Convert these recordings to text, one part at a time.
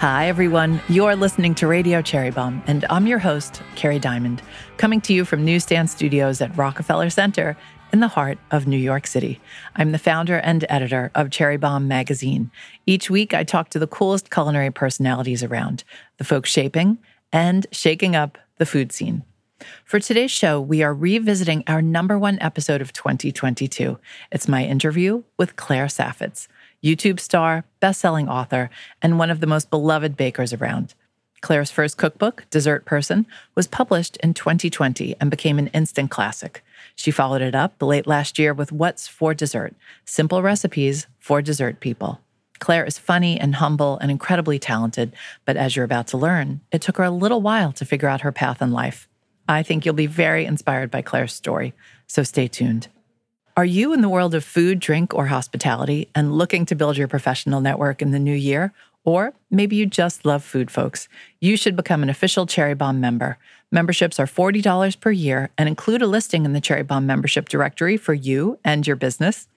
Hi, everyone. You're listening to Radio Cherry Bomb, and I'm your host, Carrie Diamond, coming to you from Newsstand Studios at Rockefeller Center in the heart of New York City. I'm the founder and editor of Cherry Bomb Magazine. Each week, I talk to the coolest culinary personalities around, the folks shaping and shaking up the food scene. For today's show, we are revisiting our #1 episode of 2022. It's my interview with Claire Saffitz, YouTube star, best-selling author, and one of the most beloved bakers around. Claire's first cookbook, Dessert Person, was published in 2020 and became an instant classic. She followed it up late last year with What's for Dessert, simple recipes for dessert people. Claire is funny and humble and incredibly talented, but as you're about to learn, it took her a little while to figure out her path in life. I think you'll be very inspired by Claire's story, so stay tuned. Are you in the world of food, drink, or hospitality and looking to build your professional network in the new year? Or maybe you just love food, folks. You should become an official Cherry Bomb member. Memberships are $40 per year and include a listing in the Cherry Bomb membership directory for you and your business,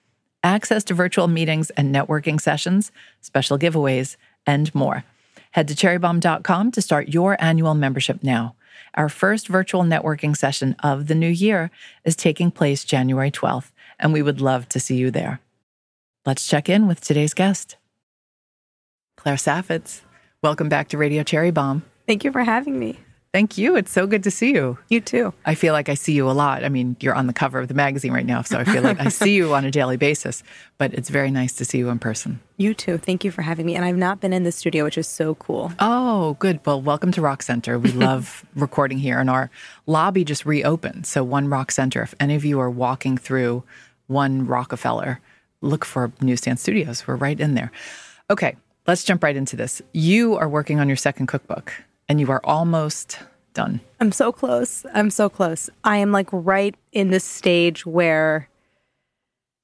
access to virtual meetings and networking sessions, special giveaways, and more. Head to cherrybomb.com to start your annual membership now. Our first virtual networking session of the new year is taking place January 12th, and we would love to see you there. Let's check in with today's guest. Claire Saffitz, welcome back to Radio Cherry Bomb. Thank you for having me. Thank you. It's so good to see you. You too. I feel like I see you a lot. I mean, you're on the cover of the magazine right now, so I feel like I see you on a daily basis, but it's very nice to see you in person. You too. Thank you for having me. And I've not been in the studio, which is so cool. Oh, good. Well, welcome to Rock Center. We love recording here, and our lobby just reopened. So One Rock Center, if any of you are walking through One Rockefeller, look for Newsstand Studios. We're right in there. Okay, let's jump right into this. You are working on your second cookbook. And you are almost done. I'm so close. I am like right in this stage where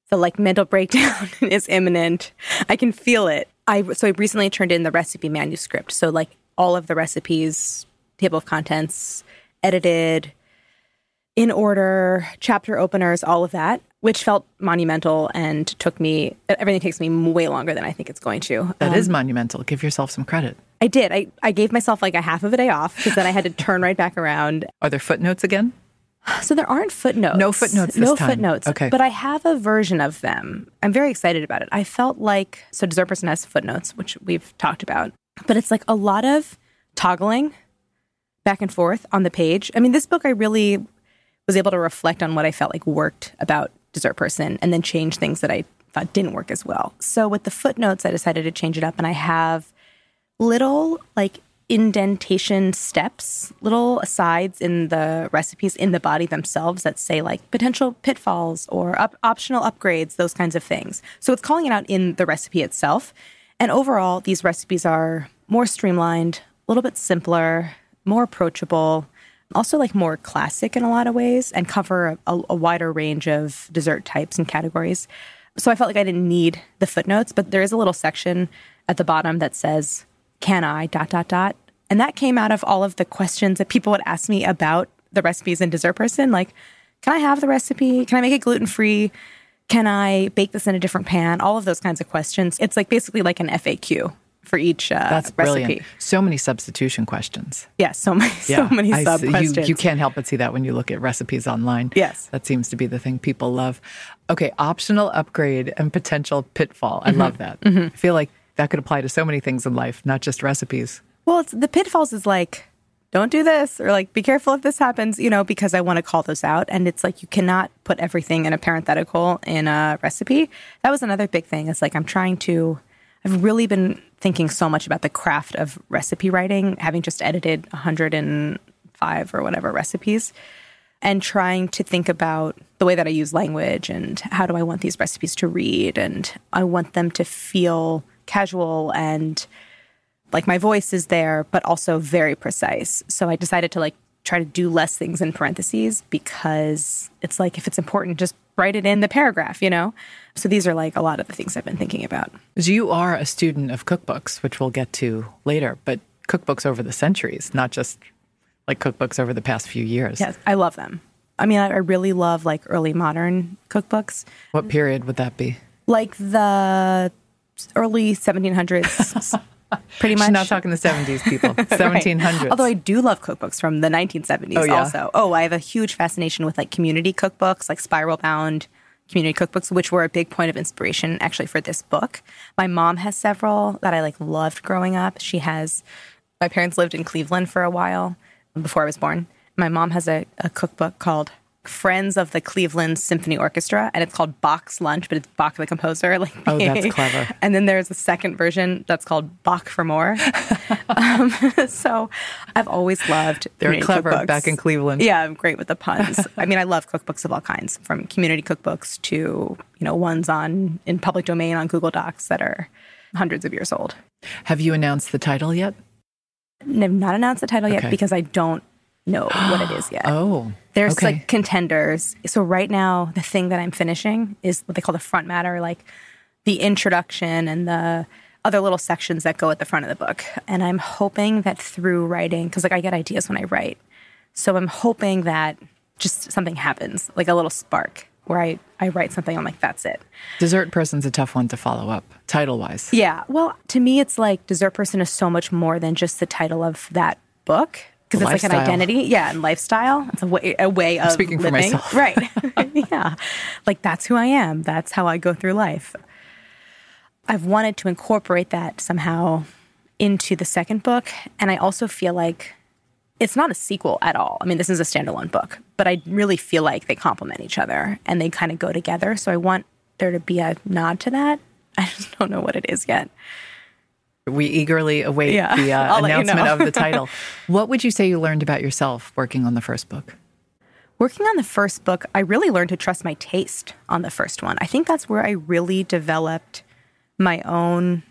the like mental breakdown is imminent. I can feel it. So I recently turned in the recipe manuscript. So like all of the recipes, table of contents, edited, in order, chapter openers, all of that, which felt monumental and everything takes me way longer than I think it's going to. That is monumental. Give yourself some credit. I did. I gave myself like a half of a day off because then I had to turn right back around. Are there footnotes again? So there aren't footnotes. No footnotes this time. No footnotes. Okay. But I have a version of them. I'm very excited about it. I felt like, so Dessert Person has footnotes, which we've talked about, but it's like a lot of toggling back and forth on the page. I mean, this book, I really was able to reflect on what I felt like worked about Dessert Person and then change things that I thought didn't work as well. So with the footnotes, I decided to change it up, and I have little like indentation steps, little asides in the recipes in the body themselves that say like potential pitfalls or optional upgrades, those kinds of things. So it's calling it out in the recipe itself. And overall, these recipes are more streamlined, a little bit simpler, more approachable, also like more classic in a lot of ways, and cover a wider range of dessert types and categories. So I felt like I didn't need the footnotes, but there is a little section at the bottom that says, can I, .. And that came out of all of the questions that people would ask me about the recipes in Dessert Person. Like, can I have the recipe? Can I make it gluten-free? Can I bake this in a different pan? All of those kinds of questions. It's like basically like an FAQ for each That's recipe. Brilliant. So many substitution questions. Yeah, so many sub-questions. You can't help but see that when you look at recipes online. Yes. That seems to be the thing people love. Okay, optional upgrade and potential pitfall. I love that. Mm-hmm. I feel like that could apply to so many things in life, not just recipes. Well, the pitfalls is like, don't do this, or like, be careful if this happens, because I want to call those out. And it's like, you cannot put everything in a parenthetical in a recipe. That was another big thing. It's like, I've really been thinking so much about the craft of recipe writing, having just edited 105 or whatever recipes, and trying to think about the way that I use language and how do I want these recipes to read. And I want them to feel casual and like my voice is there, but also very precise. So I decided to like try to do less things in parentheses, because it's like, if it's important, just write it in the paragraph, So these are like a lot of the things I've been thinking about. You are a student of cookbooks, which we'll get to later, but cookbooks over the centuries, not just like cookbooks over the past few years. Yes, I love them. I mean, I really love like early modern cookbooks. What period would that be? Like the early 1700s Pretty much. She's not talking the 70s, people. 1700s. Right. Although I do love cookbooks from the 1970s also. Oh, I have a huge fascination with like community cookbooks, like spiral-bound community cookbooks, which were a big point of inspiration actually for this book. My mom has several that I like loved growing up. She has, my parents lived in Cleveland for a while before I was born. My mom has a cookbook called Friends of the Cleveland Symphony Orchestra, and it's called Bach's Lunch, but it's Bach the composer. Like, oh, that's clever. And then there's a second version that's called Bach for More. So I've always loved They're clever cookbooks. Back in Cleveland. Yeah, I'm great with the puns. I mean, I love cookbooks of all kinds, from community cookbooks to, ones in public domain on Google Docs that are hundreds of years old. Have you announced the title yet? I've not announced the title yet because I don't know what it is yet. Oh, there's like contenders. So right now, the thing that I'm finishing is what they call the front matter, like the introduction and the other little sections that go at the front of the book. And I'm hoping that through writing, because like I get ideas when I write, so I'm hoping that just something happens, like a little spark where I write something. I'm like, that's it. Dessert Person's a tough one to follow up, title-wise. Yeah. Well, to me, it's like Dessert Person is so much more than just the title of that book. Because it's lifestyle. Like an identity. Yeah, and lifestyle. It's a way of speaking living. For myself. Right. Yeah. Like, that's who I am. That's how I go through life. I've wanted to incorporate that somehow into the second book. And I also feel like it's not a sequel at all. I mean, this is a standalone book. But I really feel like they complement each other and they kind of go together. So I want there to be a nod to that. I just don't know what it is yet. We eagerly await the announcement of the title. What would you say you learned about yourself working on the first book? Working on the first book, I really learned to trust my taste on the first one. I think that's where I really developed my own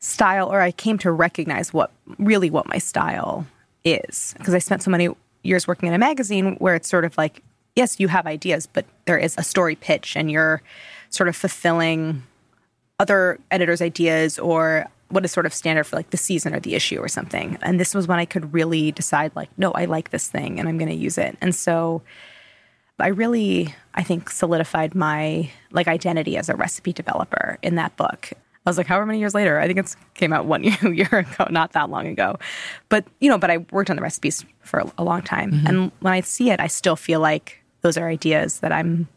style, or I came to recognize what my style is. Because I spent so many years working in a magazine where it's sort of like, yes, you have ideas, but there is a story pitch and you're sort of fulfilling other editors' ideas or what is sort of standard for like the season or the issue or something. And this was when I could really decide like, no, I like this thing and I'm going to use it. And so I really, I think, solidified my like identity as a recipe developer in that book. I was like, however many years later, I think it came out year ago, not that long ago. But, but I worked on the recipes for a long time. Mm-hmm. And when I see it, I still feel like those are ideas that I'm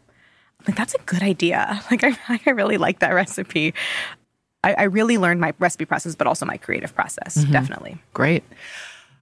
like, that's a good idea. Like, I really like that recipe. I really learned my recipe process, but also my creative process, definitely. Great.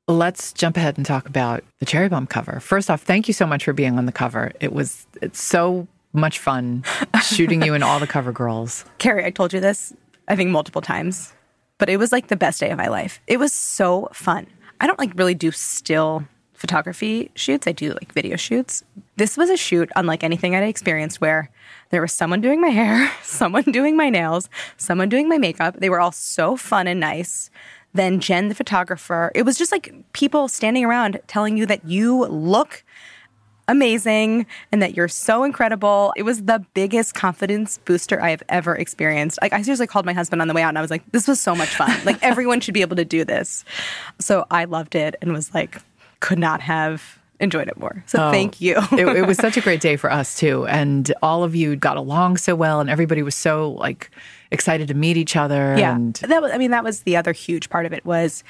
Let's jump ahead and talk about the Cherry Bomb cover. First off, thank you so much for being on the cover. It's so much fun shooting you and all the cover girls. Carrie, I told you this, I think, multiple times, but it was like the best day of my life. It was so fun. I don't like really do still photography shoots. I do like video shoots. This was a shoot unlike anything I'd experienced where there was someone doing my hair, someone doing my nails, someone doing my makeup. They were all so fun and nice. Then Jen, the photographer, it was just like people standing around telling you that you look amazing and that you're so incredible. It was the biggest confidence booster I have ever experienced. Like, I seriously called my husband on the way out and I was like, this was so much fun. Like, everyone should be able to do this. So I loved it and was like, could not have enjoyed it more. So thank you. It was such a great day for us too. And all of you got along so well and everybody was so like excited to meet each other. Yeah. And that was the other huge part of it, was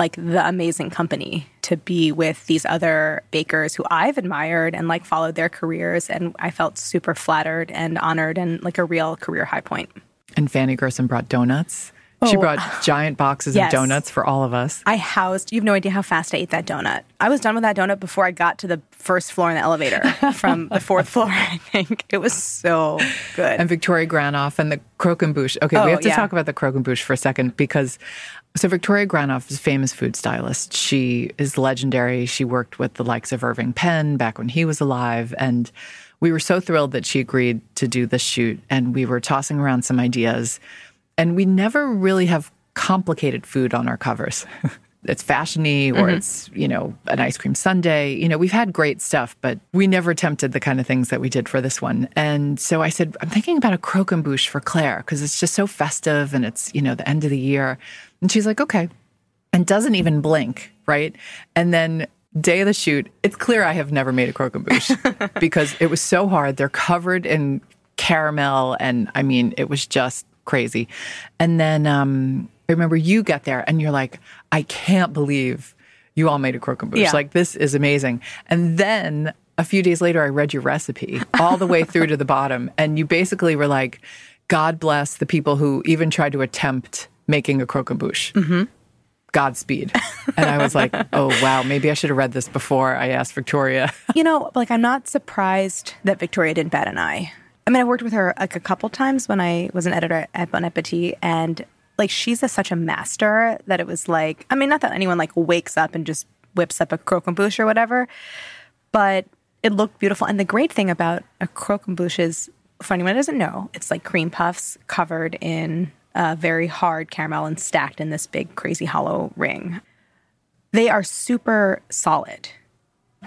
like the amazing company to be with these other bakers who I've admired and like followed their careers. And I felt super flattered and honored and like a real career high point. And Fanny Gerson brought donuts. She brought giant boxes of donuts for all of us. You have no idea how fast I ate that donut. I was done with that donut before I got to the first floor in the elevator from the fourth floor, I think. It was so good. And Victoria Granoff and the croquembouche. Okay, we have to talk about the croquembouche for a second because... So Victoria Granoff is a famous food stylist. She is legendary. She worked with the likes of Irving Penn back when he was alive. And we were so thrilled that she agreed to do this shoot. And we were tossing around some ideas. And we never really have complicated food on our covers. It's fashion-y or it's, an ice cream sundae. We've had great stuff, but we never attempted the kind of things that we did for this one. And so I said, I'm thinking about a croquembouche for Claire because it's just so festive and it's, the end of the year. And she's like, okay, and doesn't even blink, right? And then day of the shoot, it's clear I have never made a croquembouche because it was so hard. They're covered in caramel and, it was just... crazy. And then I remember you got there and you're like, I can't believe you all made a croquembouche. Yeah. Like, this is amazing. And then a few days later, I read your recipe all the way through to the bottom. And you basically were like, God bless the people who even tried to attempt making a croquembouche. Mm-hmm. Godspeed. And I was like, oh, wow, maybe I should have read this before I asked Victoria. You know, like, I'm not surprised that Victoria didn't bat an eye. I mean, I worked with her like a couple times when I was an editor at Bon Appétit, and like, she's such a master that it was like, I mean, not that anyone like wakes up and just whips up a croquembouche or whatever, but it looked beautiful. And the great thing about a croquembouche is, for anyone who doesn't know, it's like cream puffs covered in very hard caramel and stacked in this big crazy hollow ring. They are super solid.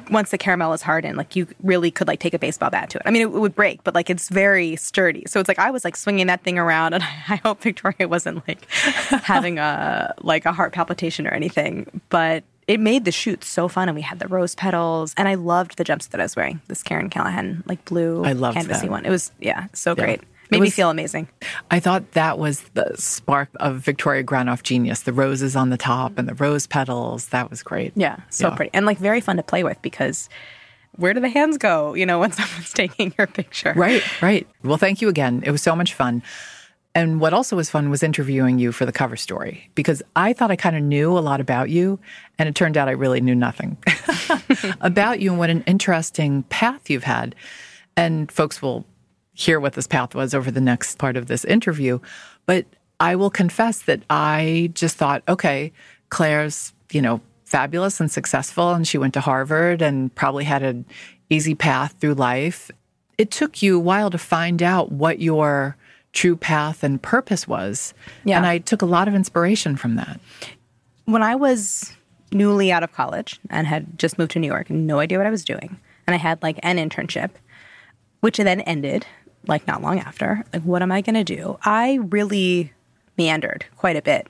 Once the caramel is hardened, like, you really could like take a baseball bat to it. I mean, it would break, but like, it's very sturdy. So it's like, I was like swinging that thing around, and I hope Victoria wasn't like having a heart palpitation or anything. But it made the shoot so fun, and we had the rose petals, and I loved the jumpsuit that I was wearing. This Karen Callahan like blue canvasy one. It was so great. Made me feel amazing. I thought that was the spark of Victoria Granoff genius. The roses on the top and the rose petals. That was great. Yeah, so pretty. And like, very fun to play with, because where do the hands go, you know, when someone's taking your picture? Right. Well, thank you again. It was so much fun. And what also was fun was interviewing you for the cover story, because I thought I kind of knew a lot about you, and it turned out I really knew nothing about you, and what an interesting path you've had. And folks will hear what this path was over the next part of this interview. But I will confess that I just thought, okay, Claire's, you know, fabulous and successful, and she went to Harvard and probably had an easy path through life. It took you a while to find out what your true path and purpose was. Yeah. And I took a lot of inspiration from that. When I was newly out of college and had just moved to New York, no idea what I was doing, and I had like an internship, which then ended like not long after. Like, what am I going to do? I really meandered quite a bit.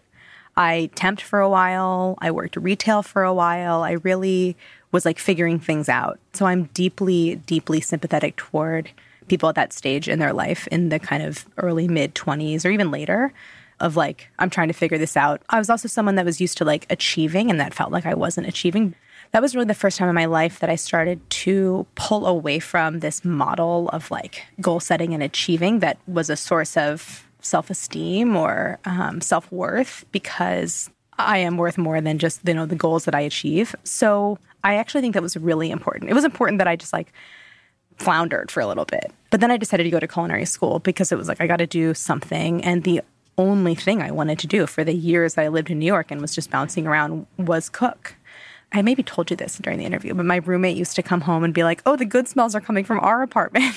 I temped for a while. I worked retail for a while. I really was like figuring things out. So I'm deeply, deeply sympathetic toward people at that stage in their life, in the kind of early mid-20s or even later, of like, I'm trying to figure this out. I was also someone that was used to like achieving, and that felt like I wasn't achieving. That was really the first time in my life that I started to pull away from this model of like goal setting and achieving that was a source of self-esteem or self-worth, because I am worth more than just, you know, the goals that I achieve. So I actually think that was really important. It was important that I just like floundered for a little bit. But then I decided to go to culinary school, because it was like, I got to do something. And the only thing I wanted to do for the years that I lived in New York and was just bouncing around was cook. I maybe told you this during the interview, but my roommate used to come home and be like, oh, the good smells are coming from our apartment.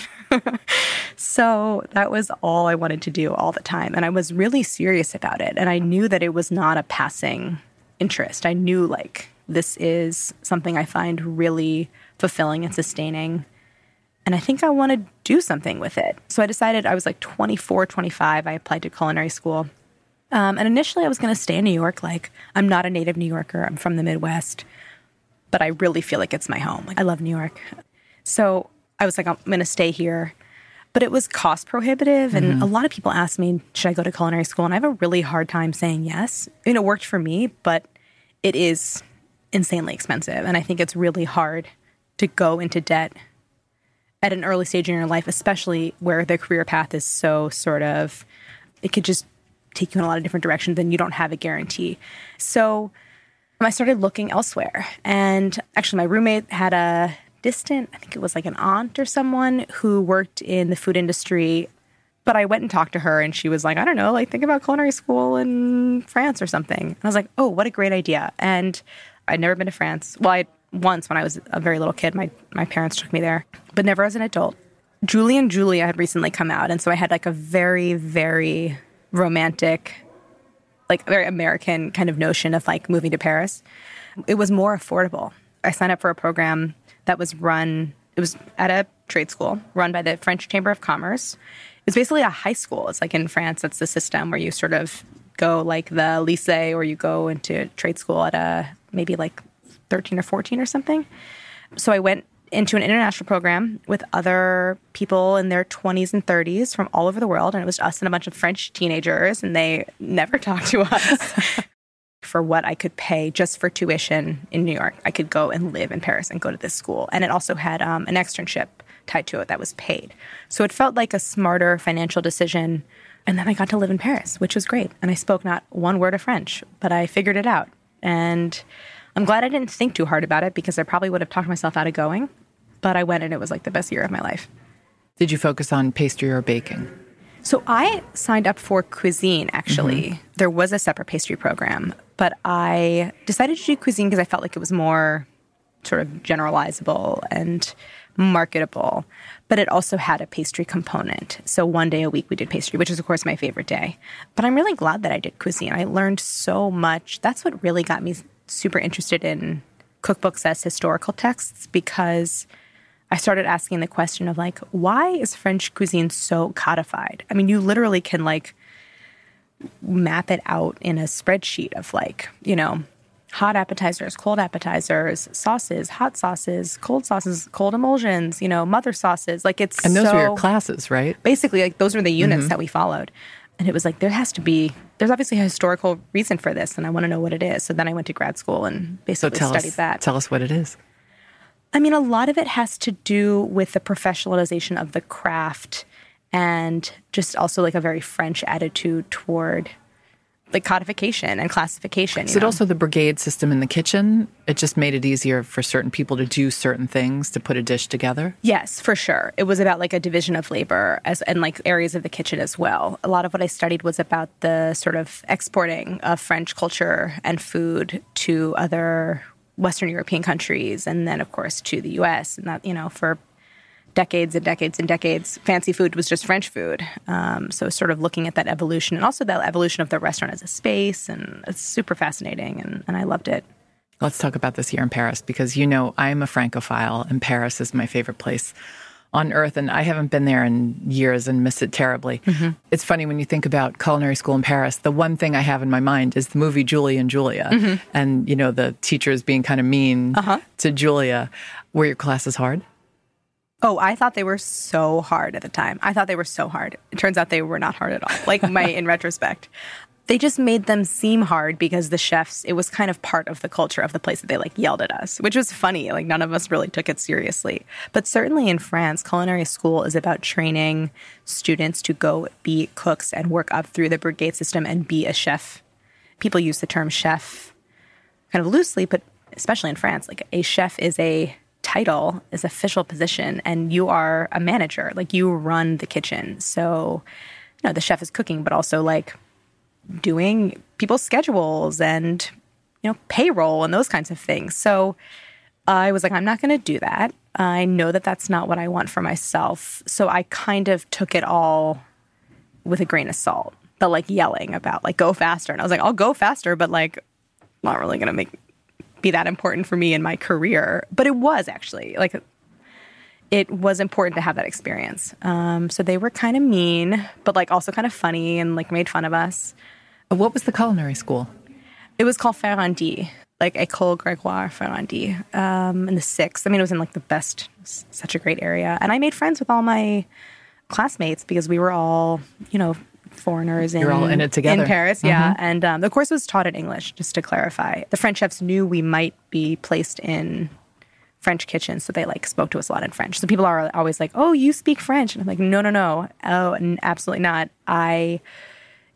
So that was all I wanted to do all the time. And I was really serious about it. And I knew that it was not a passing interest. I knew like, this is something I find really fulfilling and sustaining. And I think I want to do something with it. So I decided, I was like 24, 25. I applied to culinary school. And initially I was going to stay in New York. Like, I'm not a native New Yorker. I'm from the Midwest. But I really feel like it's my home. Like, I love New York. So I was like, I'm going to stay here. But it was cost prohibitive. And a lot of people asked me, should I go to culinary school? And I have a really hard time saying yes. And it worked for me, but it is insanely expensive. And I think it's really hard to go into debt at an early stage in your life, especially where the career path is so sort of, it could just take you in a lot of different directions, and you don't have a guarantee. So I started looking elsewhere. And actually, my roommate had a distant, I think it was like an aunt or someone who worked in the food industry. But I went and talked to her, and she was like, I don't know, like, think about culinary school in France or something. And I was like, oh, what a great idea. And I'd never been to France. Well, once when I was a very little kid, my parents took me there, but never as an adult. Julie and Julia had recently come out. And so I had like a very, very romantic, like very American kind of notion of like moving to Paris. It was more affordable. I signed up for a program that was run, it was at a trade school run by the French Chamber of Commerce. It's basically a high school. It's like in France, that's the system where you sort of go like the lycée, or you go into trade school at a maybe like 13 or 14 or something. So I went into an international program with other people in their 20s and 30s from all over the world. And it was us and a bunch of French teenagers, and they never talked to us. For what I could pay just for tuition in New York, I could go and live in Paris and go to this school. And it also had an externship tied to it that was paid. So it felt like a smarter financial decision. And then I got to live in Paris, which was great. And I spoke not one word of French, but I figured it out. And I'm glad I didn't think too hard about it, because I probably would have talked myself out of going. But I went, and it was like the best year of my life. Did you focus on pastry or baking? So I signed up for cuisine, actually. Mm-hmm. There was a separate pastry program, but I decided to do cuisine because I felt like it was more sort of generalizable and marketable. But it also had a pastry component. So one day a week we did pastry, which is, of course, my favorite day. But I'm really glad that I did cuisine. I learned so much. That's what really got me super interested in cookbooks as historical texts, because I started asking the question of, like, why is French cuisine so codified? I mean, you literally can, like, map it out in a spreadsheet of, like, you know, hot appetizers, cold appetizers, sauces, hot sauces, cold emulsions, you know, mother sauces. Like, it's so— And those were your classes, right? Basically, like, those were the units that we followed. And it was like, there's obviously a historical reason for this, and I want to know what it is. So then I went to grad school and basically studied that. Tell us what it is. I mean, a lot of it has to do with the professionalization of the craft and just also like a very French attitude toward like codification and classification. Is it also the brigade system in the kitchen? It just made it easier for certain people to do certain things, to put a dish together? Yes, for sure. It was about like a division of labor and like areas of the kitchen as well. A lot of what I studied was about the sort of exporting of French culture and food to other Western European countries, and then, of course, to the U.S. And that, you know, for decades and decades and decades, fancy food was just French food. So sort of looking at that evolution, and also that evolution of the restaurant as a space, and it's super fascinating, and I loved it. Let's talk about this year in Paris, because, you know, I'm a Francophile, and Paris is my favorite place on earth, and I haven't been there in years and miss it terribly. Mm-hmm. It's funny when you think about culinary school in Paris, the one thing I have in my mind is the movie Julie and Julia, and, you know, the teachers being kind of mean to Julia. Were your classes hard? Oh, I thought they were so hard at the time. It turns out they were not hard at all, like in retrospect. They just made them seem hard because the chefs, it was kind of part of the culture of the place that they like yelled at us, which was funny. Like none of us really took it seriously. But certainly in France, culinary school is about training students to go be cooks and work up through the brigade system and be a chef. People use the term chef kind of loosely, but especially in France, like a chef is a title, is official position, and you are a manager. Like you run the kitchen. So, you know, the chef is cooking, but also like doing people's schedules and, you know, payroll and those kinds of things. So I was like, I'm not going to do that. I know that that's not what I want for myself. So I kind of took it all with a grain of salt, but like yelling about like go faster. And I was like, I'll go faster, but like not really going to be that important for me in my career. But it was actually like it was important to have that experience. So they were kind of mean, but like also kind of funny and like made fun of us. What was the culinary school? It was called Ferrandi, like École Grégorie Ferrandi, in the 6th. I mean, it was in like the best, such a great area. And I made friends with all my classmates because we were all, you know, foreigners in Paris. Yeah. And the course was taught in English, just to clarify. The French chefs knew we might be placed in French kitchen, so they like spoke to us a lot in French. So people are always like, "Oh, you speak French?" And I'm like, "No. Oh, absolutely not. I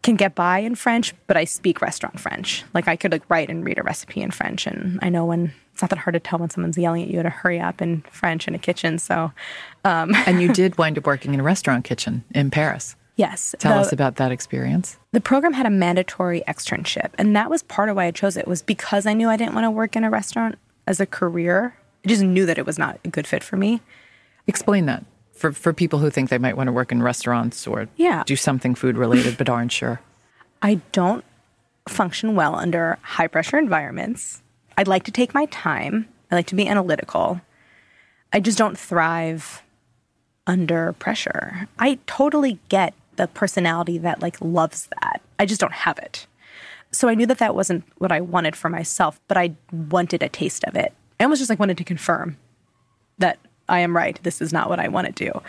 can get by in French, but I speak restaurant French. Like I could like write and read a recipe in French, and I know when it's not that hard to tell when someone's yelling at you to hurry up in French in a kitchen." So, and you did wind up working in a restaurant kitchen in Paris. Yes. Tell us about that experience. The program had a mandatory externship, and that was part of why I chose it. Was because I knew I didn't want to work in a restaurant as a career. I just knew that it was not a good fit for me. Explain that for people who think they might want to work in restaurants or do something food-related but aren't sure. I don't function well under high-pressure environments. I'd like to take my time. I like to be analytical. I just don't thrive under pressure. I totally get the personality that, like, loves that. I just don't have it. So I knew that that wasn't what I wanted for myself, but I wanted a taste of it. I almost just like wanted to confirm that I am right. This is not what I want to do.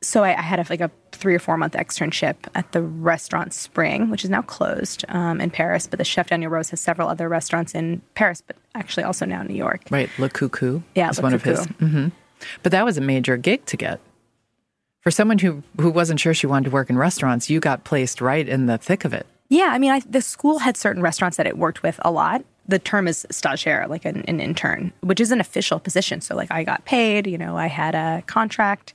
So I had a 3 or 4 month externship at the restaurant Spring, which is now closed in Paris. But the chef Daniel Rose has several other restaurants in Paris, but actually also now in New York. Right, Le Coucou. Yeah, it's one of his. Mm-hmm. But that was a major gig to get. For someone who wasn't sure she wanted to work in restaurants, you got placed right in the thick of it. Yeah, I mean, the school had certain restaurants that it worked with a lot. The term is stagiaire, like an intern, which is an official position. So I got paid, I had a contract.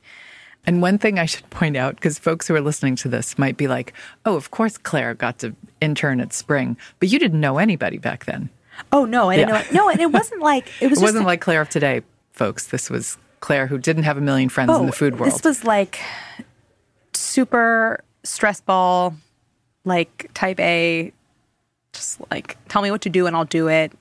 And one thing I should point out, because folks who are listening to this might be like, oh, of course Claire got to intern at Spring, but you didn't know anybody back then. Oh, no, I didn't know. No, and it wasn't like... It wasn't like Claire of today, folks. This was Claire who didn't have a million friends in the food world. This was super stress ball, type A, just tell me what to do and I'll do it,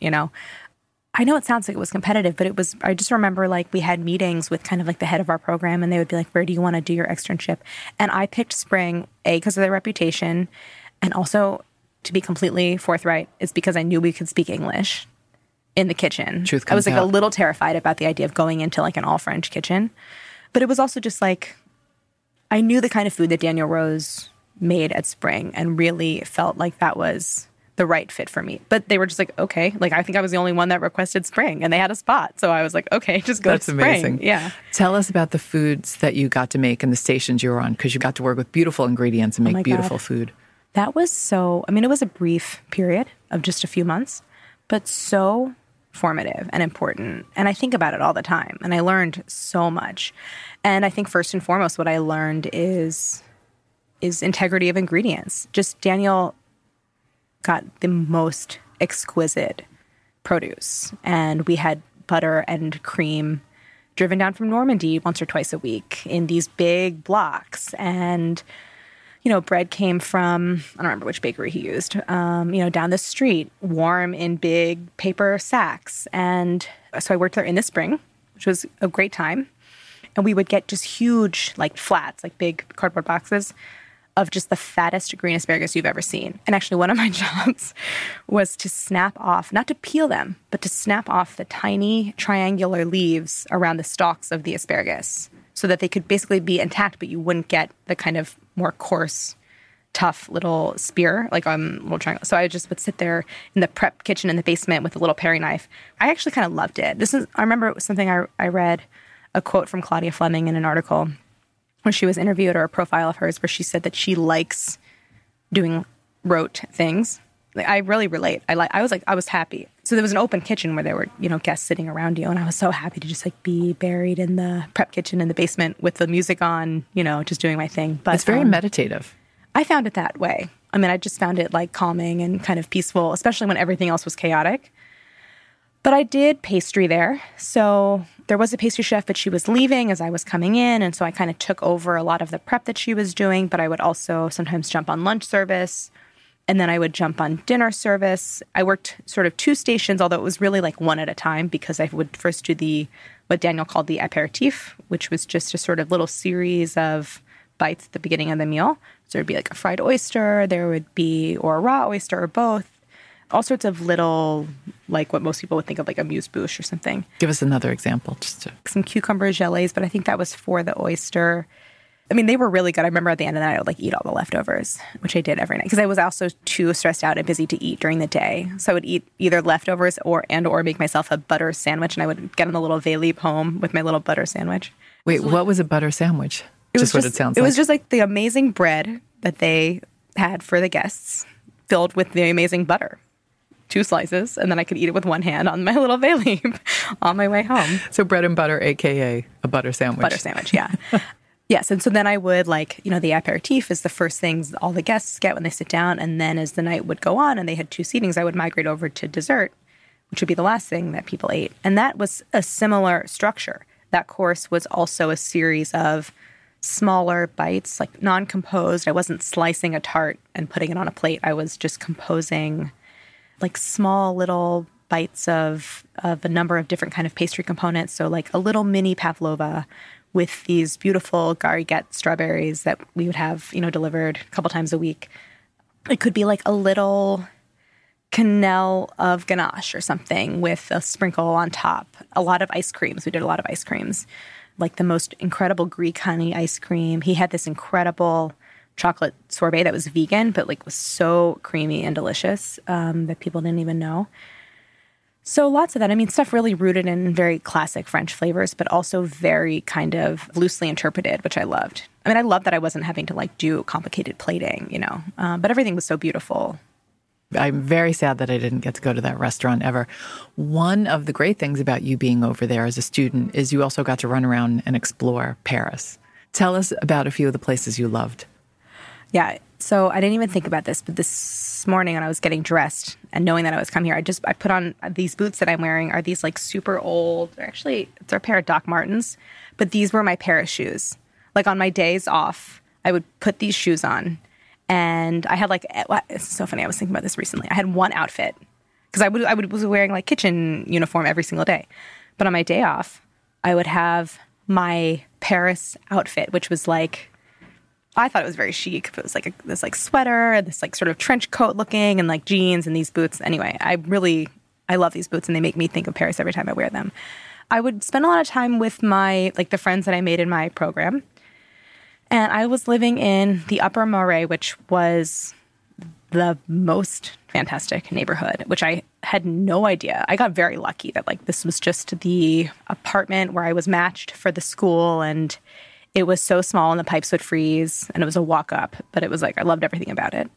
I know it sounds like it was competitive, but it was, I just remember we had meetings with kind of the head of our program and they would be where do you want to do your externship? And I picked Spring, A, because of their reputation. And also, to be completely forthright, it's because I knew we could speak English in the kitchen. Truth comes out. I was a little terrified about the idea of going into an all French kitchen. But it was also just I knew the kind of food that Daniel Rose made at Spring and really felt like that was the right fit for me. But they were just okay. I think I was the only one that requested Spring and they had a spot. So I was okay, just go to Spring. That's amazing. Yeah. Tell us about the foods that you got to make and the stations you were on, because you got to work with beautiful ingredients and make beautiful food. That was it was a brief period of just a few months, but so formative and important. And I think about it all the time. And I learned so much. And I think first and foremost, what I learned is integrity of ingredients. Just Daniel got the most exquisite produce. And we had butter and cream driven down from Normandy once or twice a week in these big blocks. And, bread came from, I don't remember which bakery he used, down the street, warm in big paper sacks. And so I worked there in the spring, which was a great time. And we would get just huge, flats, big cardboard boxes of just the fattest green asparagus you've ever seen. And actually, one of my jobs was to snap off, not to peel them, but to snap off the tiny triangular leaves around the stalks of the asparagus so that they could basically be intact, but you wouldn't get the kind of more coarse, tough little spear, little triangle. So I just would sit there in the prep kitchen in the basement with a little paring knife. I actually kind of loved it. I remember it was something I read, a quote from Claudia Fleming in an article when she was interviewed, or a profile of hers, where she said that she likes doing rote things. I really relate. I was happy. So there was an open kitchen where there were, guests sitting around you, and I was so happy to just be buried in the prep kitchen in the basement with the music on, just doing my thing. But it's very meditative. I found it that way. I mean, I just found it calming and kind of peaceful, especially when everything else was chaotic. But I did pastry there. So there was a pastry chef, but she was leaving as I was coming in. And so I kind of took over a lot of the prep that she was doing. But I would also sometimes jump on lunch service. And then I would jump on dinner service. I worked sort of two stations, although it was really one at a time, because I would first do what Daniel called the aperitif, which was just a sort of little series of bites at the beginning of the meal. So there'd be a fried oyster, there would be, or a raw oyster, or both. All sorts of little, what most people would think of, a amuse-bouche or something. Give us another example. Some cucumber gelées, but I think that was for the oyster. I mean, they were really good. I remember at the end of the night, I would, eat all the leftovers, which I did every night. Because I was also too stressed out and busy to eat during the day. So I would eat either leftovers or make myself a butter sandwich. And I would get on the little Veilip home with my little butter sandwich. Wait, what was a butter sandwich? Just what it sounds like. It was just the amazing bread that they had for the guests filled with the amazing butter. 2 slices, and then I could eat it with one hand on my little Veilip on my way home. So bread and butter, a.k.a. a butter sandwich. Butter sandwich, yeah. Yes, and so then I would, the aperitif is the first things all the guests get when they sit down, and then as the night would go on and they had 2 seatings, I would migrate over to dessert, which would be the last thing that people ate. And that was a similar structure. That course was also a series of smaller bites, non-composed. I wasn't slicing a tart and putting it on a plate. I was just composing... small little bites of a number of different kind of pastry components. So a little mini pavlova with these beautiful Gariguette strawberries that we would have, delivered a couple times a week. It could be a little quenelle of ganache or something with a sprinkle on top. A lot of ice creams. We did a lot of ice creams. like the most incredible Greek honey ice cream. He had this incredible chocolate sorbet that was vegan, but like was so creamy and delicious that people didn't even know. So lots of that. I mean, stuff really rooted in very classic French flavors, but also very kind of loosely interpreted, which I loved. I mean, I loved that I wasn't having to like do complicated plating, you know, but everything was so beautiful. I'm very sad that I didn't get to go to that restaurant ever. One of the great things about you being over there as a student is you also got to run around and explore Paris. Tell us about a few of the places you loved. Yeah. So I didn't even think about this, but this morning when I was getting dressed and knowing that I was coming here, I put on these boots that I'm wearing are these like super old, actually it's a pair of Doc Martens, but these were my Paris shoes. Like on my days off, I would put these shoes on. And I had like, it's so funny, I was thinking about this recently. I had one outfit because I was wearing like kitchen uniform every single day. But on my day off, I would have my Paris outfit, which was like, I thought it was very chic. It was like this like sweater, this like sort of trench coat looking and like jeans and these boots. Anyway, I love these boots and they make me think of Paris every time I wear them. I would spend a lot of time with the friends that I made in my program. And I was living in the Upper Marais, which was the most fantastic neighborhood, which I had no idea. I got very lucky that like this was just the apartment where I was matched for the school, and it was so small and the pipes would freeze, and it was a walk up, but it was like I loved everything about it.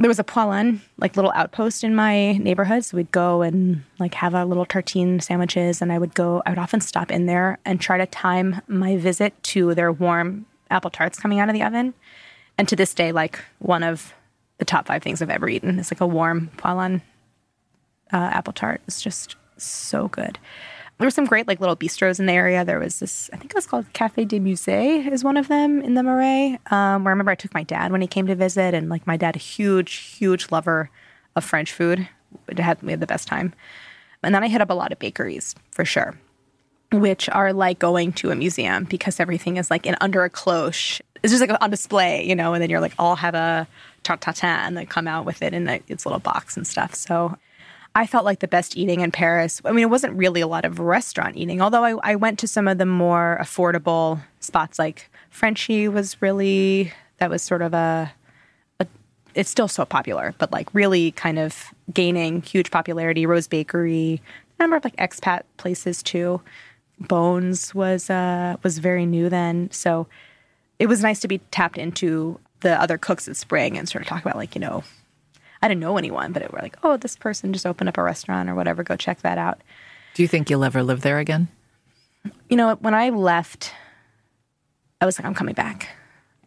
There was a Poilâne, like little outpost in my neighborhood, so we'd go and like have our little tartine sandwiches, and I would often stop in there and try to time my visit to their warm apple tarts coming out of the oven. And to this day, like one of the top 5 things I've ever eaten is like a warm Poilâne apple tart. It's just so good. There were some great like little bistros in the area. There was this, I think it was called Café des Musées is one of them in the Marais, where I remember I took my dad when he came to visit, and like my dad, a huge, huge lover of French food. We had the best time. And then I hit up a lot of bakeries for sure, which are like going to a museum because everything is like in under a cloche. It's just like on display, you know, and then you're like, I'll have a tarte tatin, and they come out with it in its little box and stuff. So I felt like the best eating in Paris. I mean, it wasn't really a lot of restaurant eating, although I went to some of the more affordable spots like Frenchie that was sort of it's still so popular, but like really kind of gaining huge popularity. Rose Bakery, a number of like expat places too. Bones was very new then. So it was nice to be tapped into the other cooks at Spring and sort of talk about like, you know, I didn't know anyone, but we're like, oh, this person just opened up a restaurant or whatever. Go check that out. Do you think you'll ever live there again? You know, when I left, I was like, I'm coming back.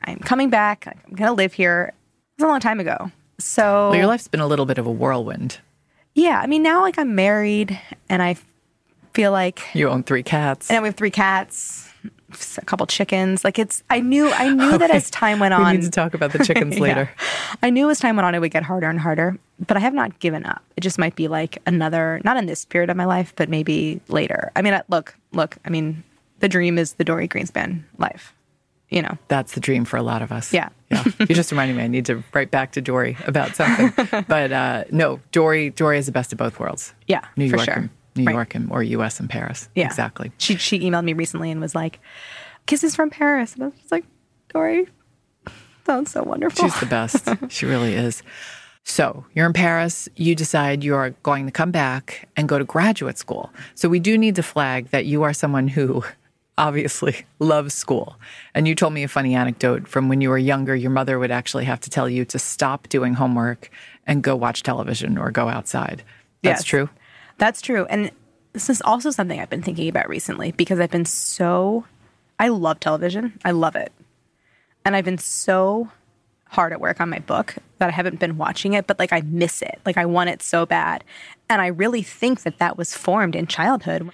I'm coming back. I'm going to live here. It was a long time ago. So well, your life's been a little bit of a whirlwind. Yeah. I mean, now like I'm married and I feel like you own 3 cats. And we have 3 cats, a couple chickens. Like it's, I knew okay. That as time went on, we need to talk about the chickens later. Yeah. I knew as time went on, it would get harder and harder, but I have not given up. It just might be like another, not in this period of my life, but maybe later. I mean, I mean, the dream is the Dorie Greenspan life, you know. That's the dream for a lot of us. Yeah. You just reminded me, I need to write back to Dorie about something, but no, Dorie is the best of both worlds. Yeah, New York. For sure. New York and or U.S. and Paris. Yeah. Exactly. She emailed me recently and was like, kisses from Paris. And I was just like, Dorie, sounds so wonderful. She's the best. She really is. So you're in Paris. You decide you're going to come back and go to graduate school. So we do need to flag that you are someone who obviously loves school. And you told me a funny anecdote from when you were younger. Your mother would actually have to tell you to stop doing homework and go watch television or go outside. That's true? That's true. And this is also something I've been thinking about recently because I love television. I love it. And I've been so hard at work on my book that I haven't been watching it, but like I miss it. Like I want it so bad. And I really think that was formed in childhood.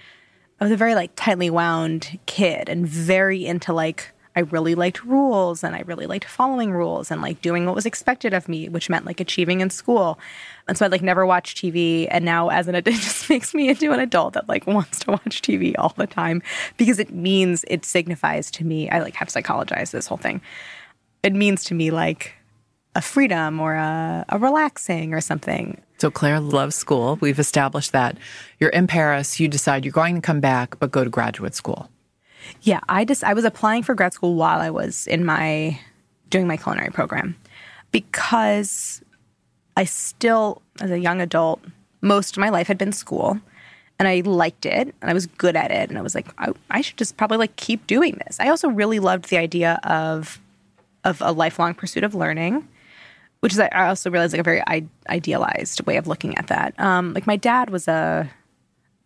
I was a very like tightly wound kid and very into like, I really liked rules and I really liked following rules and like doing what was expected of me, which meant like achieving in school. And so I like never watched TV. And now as an adult, it just makes me into an adult that like wants to watch TV all the time because it signifies to me, I like have psychologized this whole thing. It means to me like a freedom or a relaxing or something. So Claire loves school. We've established that. You're in Paris. You decide you're going to come back, but go to graduate school. Yeah, I was applying for grad school while I was doing my culinary program because I still, as a young adult, most of my life had been school, and I liked it, and I was good at it, and I was like, I should just probably keep doing this. I also really loved the idea of a lifelong pursuit of learning, which is, I also realized, a very idealized way of looking at that. My dad was a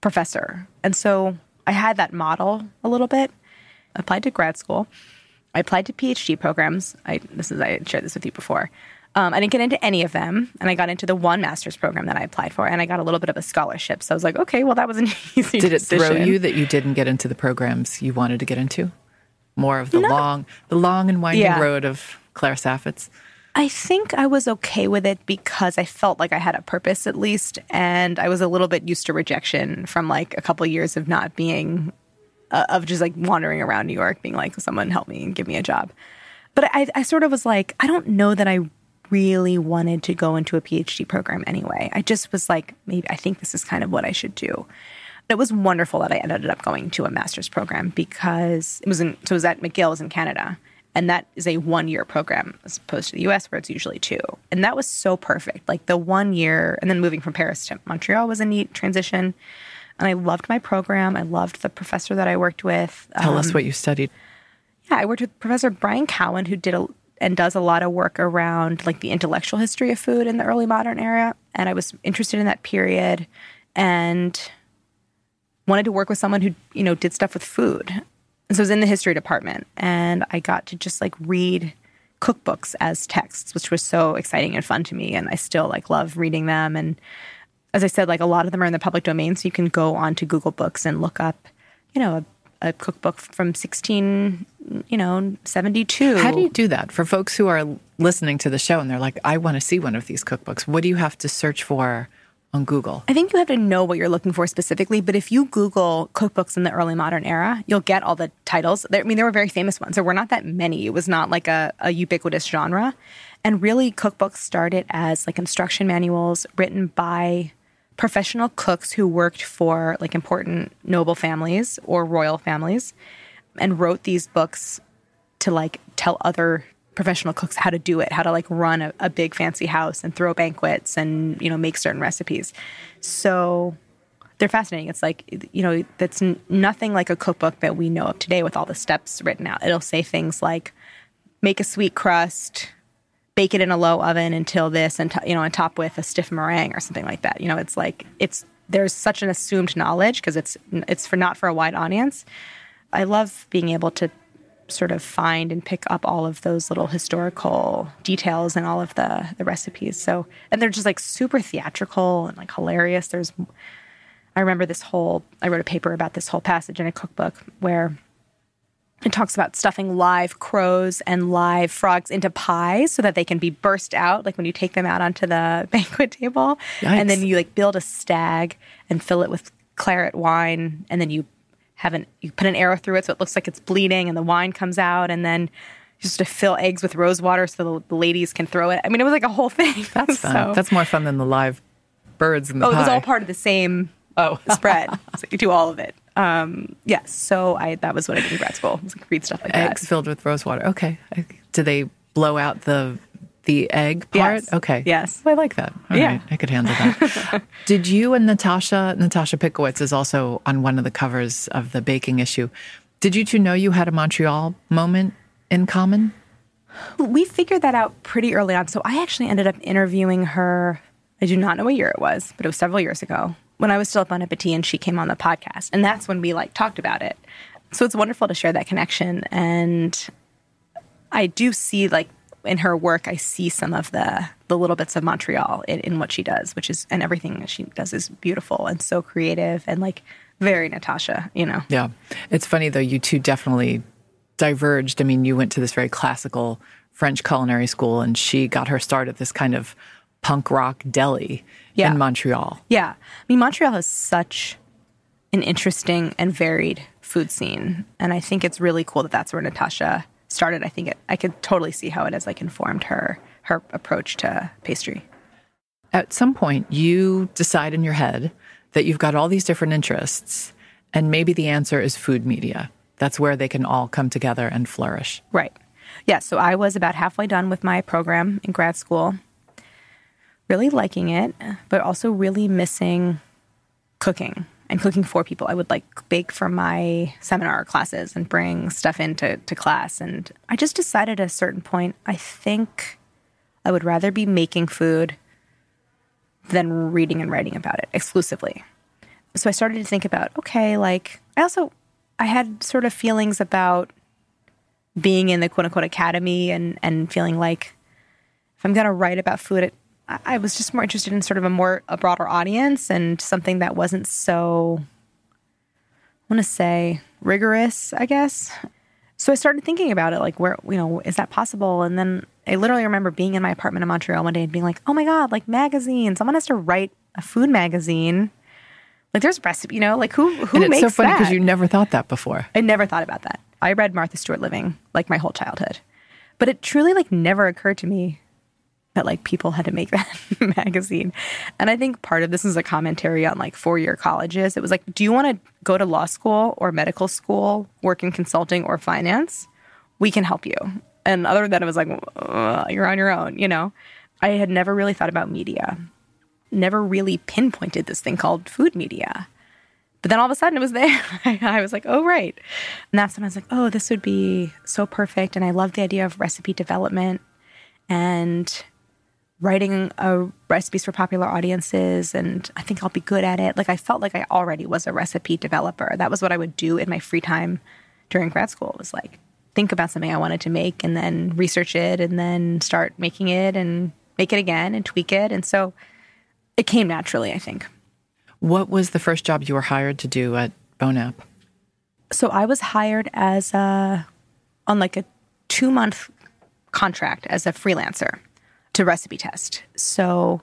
professor, and so I had that model a little bit. I applied to grad school. I applied to PhD programs. I shared this with you before. I didn't get into any of them, and I got into the one master's program that I applied for, and I got a little bit of a scholarship. So I was like, okay, well, that was an easy decision. Did it throw you that you didn't get into the programs you wanted to get into? More of the long and winding road of Claire Saffitz? I think I was okay with it because I felt like I had a purpose, at least, and I was a little bit used to rejection from a couple of years of not being, of just wandering around New York being someone help me and give me a job. But I sort of was I don't know that I really wanted to go into a PhD program anyway. I just was maybe I think this is kind of what I should do. It was wonderful that I ended up going to a master's program because it was at McGill, it was in Canada. And that is a one-year program as opposed to the U.S. where it's usually 2. And that was so perfect. The 1 year, and then moving from Paris to Montreal was a neat transition. And I loved my program. I loved the professor that I worked with. Tell us what you studied. Yeah, I worked with Professor Brian Cowan, who does a lot of work around the intellectual history of food in the early modern era. And I was interested in that period and wanted to work with someone who, did stuff with food. And so I was in the history department, and I got to just read cookbooks as texts, which was so exciting and fun to me. And I still love reading them. And as I said, a lot of them are in the public domain, so you can go onto Google Books and look up, a cookbook from 1672. How do you do that for folks who are listening to the show and they're like, I want to see one of these cookbooks? What do you have to search for on Google? I think you have to know what you're looking for specifically, but if you Google cookbooks in the early modern era, you'll get all the titles. There were very famous ones. There were not that many. It was not a ubiquitous genre. And really, cookbooks started as instruction manuals written by professional cooks who worked for important noble families or royal families and wrote these books to tell other professional cooks how to do it, how to run a big fancy house and throw banquets and, make certain recipes. So they're fascinating. It's that's nothing like a cookbook that we know of today with all the steps written out. It'll say things like make a sweet crust, bake it in a low oven until this and, and top with a stiff meringue or something like that. There's such an assumed knowledge because it's not for a wide audience. I love being able to sort of find and pick up all of those little historical details and all of the recipes. So, and they're just super theatrical and hilarious. I wrote a paper about this whole passage in a cookbook where it talks about stuffing live crows and live frogs into pies so that they can be burst out, when you take them out onto the banquet table. Yikes. And then you build a stag and fill it with claret wine, and then you put an arrow through it so it looks like it's bleeding and the wine comes out, and then just to fill eggs with rose water so the ladies can throw it. I mean, it was a whole thing. That's fun. So, that's more fun than the live birds in the pie. It was all part of the same spread. So you do all of it. That was what I did in grad school. It was read stuff like that. Eggs filled with rose water. Okay. Do they blow out the egg part? Yes. Okay. Yes. I like that. All right. I could handle that. Did you and Natasha Pickowitz is also on one of the covers of the baking issue. Did you two know you had a Montreal moment in common? We figured that out pretty early on. So I actually ended up interviewing her. I do not know what year it was, but it was several years ago when I was still at Bon Appétit and she came on the podcast. And that's when we talked about it. So it's wonderful to share that connection. And I do see in her work, I see some of the little bits of Montreal in what she does, and everything that she does is beautiful and so creative and very Natasha. Yeah. It's funny though, you two definitely diverged. I mean, you went to this very classical French culinary school and she got her start at this kind of punk rock deli in Montreal. Yeah. I mean, Montreal has such an interesting and varied food scene. And I think it's really cool that that's where Natasha started. I think I could totally see how it has informed her approach to pastry. At some point, you decide in your head that you've got all these different interests, and maybe the answer is food media. that's where they can all come together and flourish. Right. Yeah, so I was about halfway done with my program in grad school, really liking it, but also really missing cooking and cooking for people. I would like bake for my seminar classes and bring stuff into class. And I just decided at a certain point, I think I would rather be making food than reading and writing about it exclusively. So I started to think about, okay, like, I had sort of feelings about being in the quote-unquote academy and feeling like if I'm going to write about food, I was just more interested in sort of a broader audience and something that wasn't so, I want to say, rigorous, I guess. So I started thinking about it, like, where, you know, is that possible? And then I literally remember being in my apartment in Montreal one day and being like, oh my God, like magazines. Someone has to write a food magazine. Like there's recipe, you know, like who makes that? And it's so funny because you never thought that before. I never thought about that. I read Martha Stewart Living like my whole childhood. But it truly like never occurred to me that like people had to make that magazine. And I think part of this is a commentary on like four-year colleges. It was like, do you want to go to law school or medical school, work in consulting or finance? We can help you. And other than that, it was like, you're on your own, you know. I had never really thought about media. Never really pinpointed this thing called food media. But then all of a sudden it was there. I was like, oh, right. And that's when I was like, oh, this would be so perfect. And I love the idea of recipe development and writing recipes for popular audiences. And I think I'll be good at it. Like I felt like I already was a recipe developer. That was what I would do in my free time during grad school. It was like, think about something I wanted to make and then research it and then start making it and make it again and tweak it. And so it came naturally, I think. What was the first job you were hired to do at Bon App? So I was hired as on a 2-month contract as a freelancer to recipe test. So,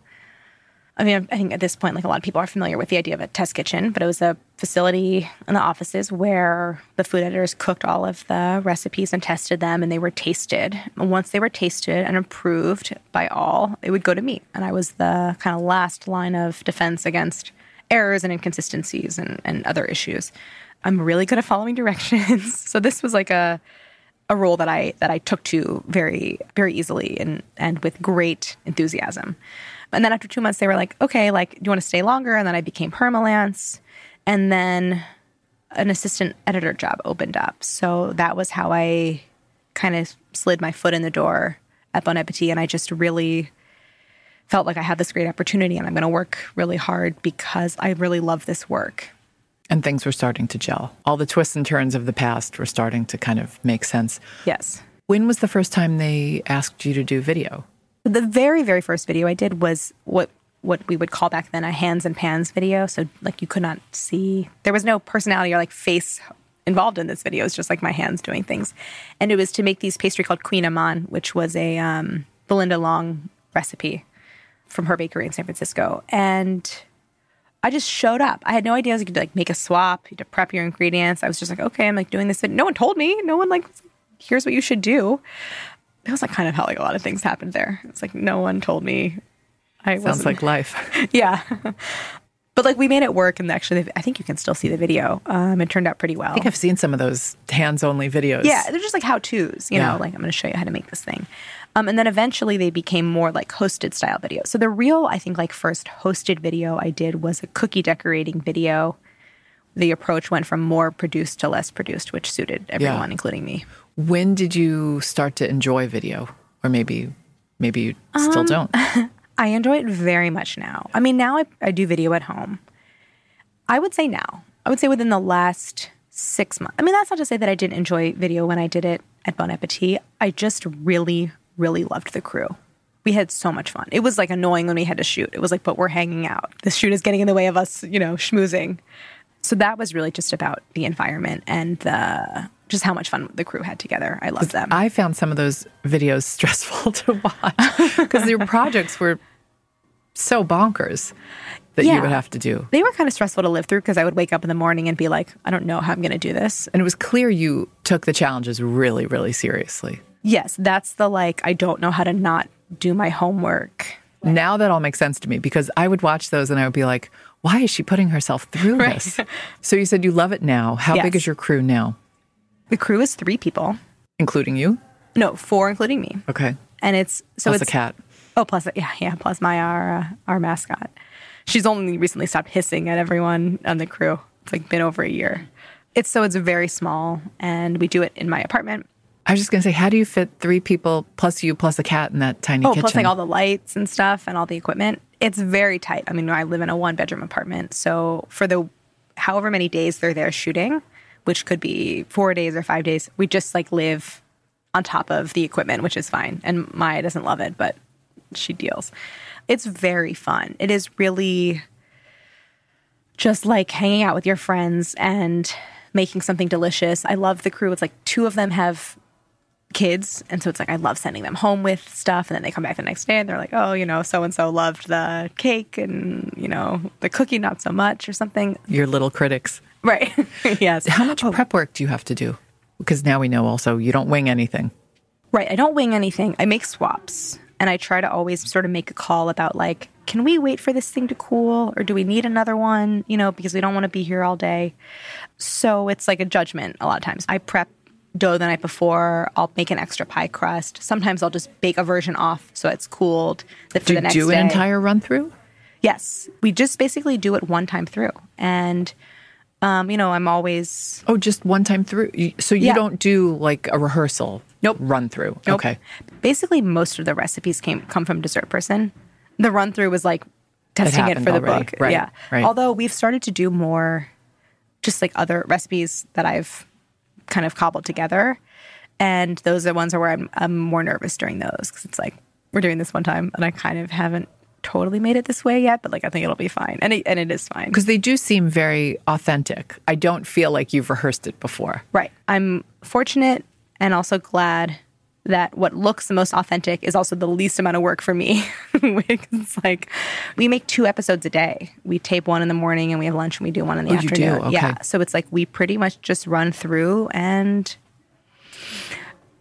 I mean, I think at this point, like a lot of people are familiar with the idea of a test kitchen, but it was a facility in the offices where the food editors cooked all of the recipes and tested them, and they were tasted. And once they were tasted and approved by all, it would go to me. And I was the kind of last line of defense against errors and inconsistencies and other issues. I'm really good at following directions. So this was like a role that I took to very, very easily and with great enthusiasm. And then after 2 months, they were like, okay, like, do you want to stay longer? And then I became permalance. And then an assistant editor job opened up. So that was how I kind of slid my foot in the door at Bon Appetit. And I just really felt like I had this great opportunity and I'm going to work really hard because I really love this work. And things were starting to gel. All the twists and turns of the past were starting to kind of make sense. Yes. When was the first time they asked you to do video? The very, very first video I did was what we would call back then a hands and pans video. So, like, you could not see. There was no personality or, like, face involved in this video. It was just, like, my hands doing things. And it was to make these pastry called Queen Amman, which was a Belinda Long recipe from her bakery in San Francisco. And I just showed up. I had no idea I was going to, like, make a swap, you had to prep your ingredients. I was just like, okay, I'm, like, doing this. No one told me. No one, like, here's what you should do. It was like kind of how like a lot of things happened there. It's like no one told me. Sounds like life. Yeah. But like we made it work and actually I think you can still see the video. It turned out pretty well. I think I've seen some of those hands-only videos. Yeah, they're just like how-tos, you know, like I'm going to show you how to make this thing. And then eventually they became more like hosted style videos. So the real, I think, like first hosted video I did was a cookie decorating video. The approach went from more produced to less produced, which suited everyone, including me. When did you start to enjoy video? Or maybe you still don't. I enjoy it very much now. I mean, now I do video at home. I would say now. I would say within the last 6 months. I mean, that's not to say that I didn't enjoy video when I did it at Bon Appetit. I just really, really loved the crew. We had so much fun. It was, like, annoying when we had to shoot. It was like, but we're hanging out. The shoot is getting in the way of us, you know, schmoozing. So that was really just about the environment and the just how much fun the crew had together. I loved them. I found some of those videos stressful to watch because their projects were so bonkers that you would have to do. They were kind of stressful to live through because I would wake up in the morning and be like, I don't know how I'm going to do this. And it was clear you took the challenges really, really seriously. Yes, that's the like, I don't know how to not do my homework. Now that all makes sense to me because I would watch those and I would be like, why is she putting herself through this? So you said you love it now. How big is your crew now? The crew is 3 people. Including you? No, 4 including me. Okay. And it's... so plus it's a cat. Oh, plus... Yeah, plus Maya, our mascot. She's only recently stopped hissing at everyone on the crew. It's like been over a year. It's very small, and we do it in my apartment. I was just going to say, how do you fit 3 people plus you plus a cat in that tiny kitchen? Oh, plus like all the lights and stuff and all the equipment. It's very tight. I mean, I live in a 1-bedroom apartment, so for the however many days they're there shooting, which could be 4 days or 5 days, we just like live on top of the equipment, which is fine. And Maya doesn't love it, but she deals. It's very fun. It is really just like hanging out with your friends and making something delicious. I love the crew. It's like 2 of them have kids, and so it's like I love sending them home with stuff, and then they come back the next day and they're like, oh, so-and-so loved the cake and, the cookie not so much or something. Your little critics. Right. Yes. How much prep work do you have to do? Because now we know also you don't wing anything. Right. I don't wing anything. I make swaps, and I try to always sort of make a call about like, can we wait for this thing to cool, or do we need another one, because we don't want to be here all day. So it's like a judgment a lot of times. I prep dough the night before. I'll make an extra pie crust. Sometimes I'll just bake a version off so it's cooled for the next day. Do you do an entire run through? Yes. We just basically do it one time through. And, I'm always... Oh, just one time through? So you don't do like a rehearsal? Nope. Run through? Nope. Okay. Basically, most of the recipes come from Dessert Person. The run through was like testing it for the book. Right, yeah. Right. Although we've started to do more just like other recipes that I've kind of cobbled together, and those are the ones where I'm more nervous during those, because it's like we're doing this one time and I kind of haven't totally made it this way yet, but like I think it'll be fine, and it is fine, because they do seem very authentic. I don't feel like you've rehearsed it before. Right. I'm fortunate and also glad that what looks the most authentic is also the least amount of work for me. It's like we make 2 episodes a day. We tape one in the morning and we have lunch, and we do one in the afternoon. You do? Okay. Yeah. So it's like we pretty much just run through and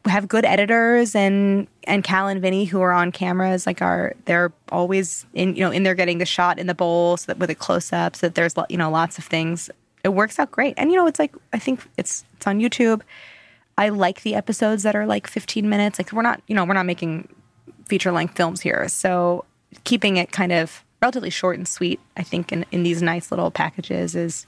have good editors, and Cal and Vinny, who are on cameras, like they're always in there getting the shot in the bowl, so that with a close up, so that there's lots of things. It works out great. And it's like I think it's on YouTube. I like the episodes that are like 15 minutes. Like we're not making feature-length films here. So keeping it kind of relatively short and sweet, I think in these nice little packages is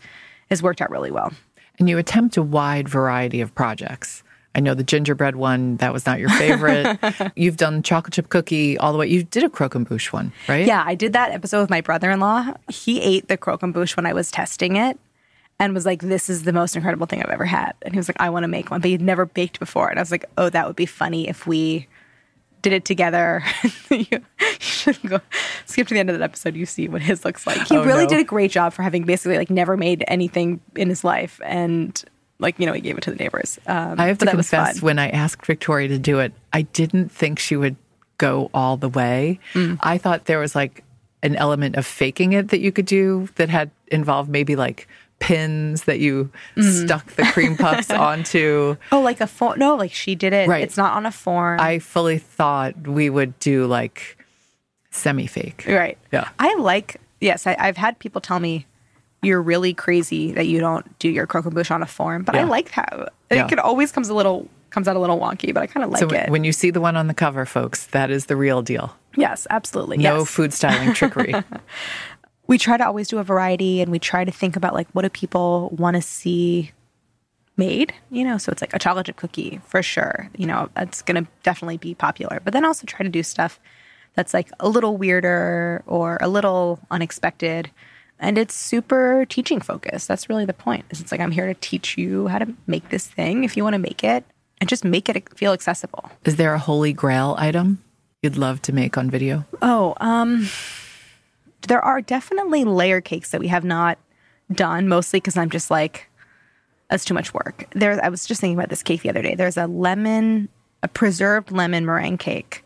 worked out really well. And you attempt a wide variety of projects. I know the gingerbread one, that was not your favorite. You've done chocolate chip cookie all the way. You did a croquembouche one, right? Yeah, I did that episode with my brother-in-law. He ate the croquembouche when I was testing it, and was like, this is the most incredible thing I've ever had. And he was like, I want to make one. But he'd never baked before. And I was like, oh, that would be funny if we did it together. You should go skip to the end of that episode. You see what his looks like. He did a great job for having basically like never made anything in his life. And like, he gave it to the neighbors. I have to confess, when I asked Victoria to do it, I didn't think she would go all the way. Mm. I thought there was like an element of faking it that you could do that had involved maybe like pins that you stuck the cream puffs onto. Oh, like a form? No, like she did it. Right. It's not on a form. I fully thought we would do like semi-fake. Right. Yeah. I've had people tell me, you're really crazy that you don't do your croquembouche on a form, but I like that. It always comes out a little wonky, but I kind of like it. So when you see the one on the cover, folks, that is the real deal. Yes, absolutely. No food styling trickery. We try to always do a variety, and we try to think about, like, what do people want to see made? So it's like a chocolate chip cookie, for sure. That's going to definitely be popular. But then also try to do stuff that's, like, a little weirder or a little unexpected. And it's super teaching-focused. That's really the point. It's like, I'm here to teach you how to make this thing if you want to make it, and just make it feel accessible. Is there a holy grail item you'd love to make on video? Oh, there are definitely layer cakes that we have not done, mostly because I'm just like, that's too much work. I was just thinking about this cake the other day. There's a preserved lemon meringue cake.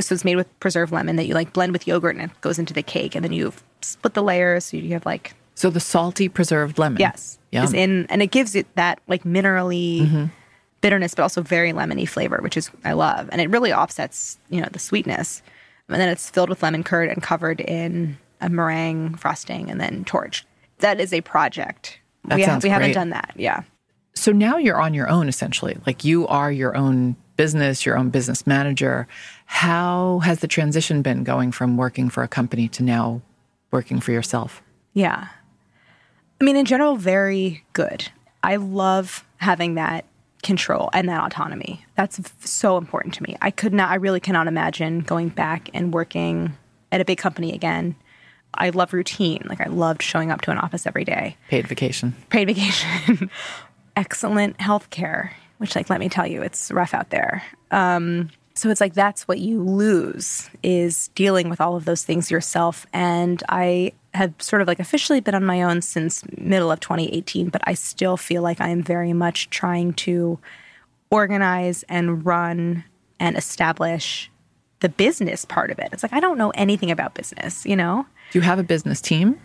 So it's made with preserved lemon that you like blend with yogurt, and it goes into the cake, and then you split the layers. So you have like... So the salty preserved lemon. Yes. Yum. And it gives it that like minerally bitterness, but also very lemony flavor, which is, I love. And it really offsets, the sweetness. And then it's filled with lemon curd and covered in a meringue frosting and then torched. That is a project. We haven't done that. Yeah. So now you're on your own, essentially. Like, you are your own business, your own business manager. How has the transition been going from working for a company to now working for yourself? Yeah. I mean, in general, very good. I love having that control and that autonomy. That's so important to me. I really cannot imagine going back and working at a big company again. I love routine. Like, I loved showing up to an office every day. Paid vacation. Excellent healthcare, which, like, let me tell you, it's rough out there. So it's like, that's what you lose, is dealing with all of those things yourself. And I have sort of like officially been on my own since middle of 2018, but I still feel like I am very much trying to organize and run and establish the business part of it. It's like, I don't know anything about business, you know? Do you have a business team?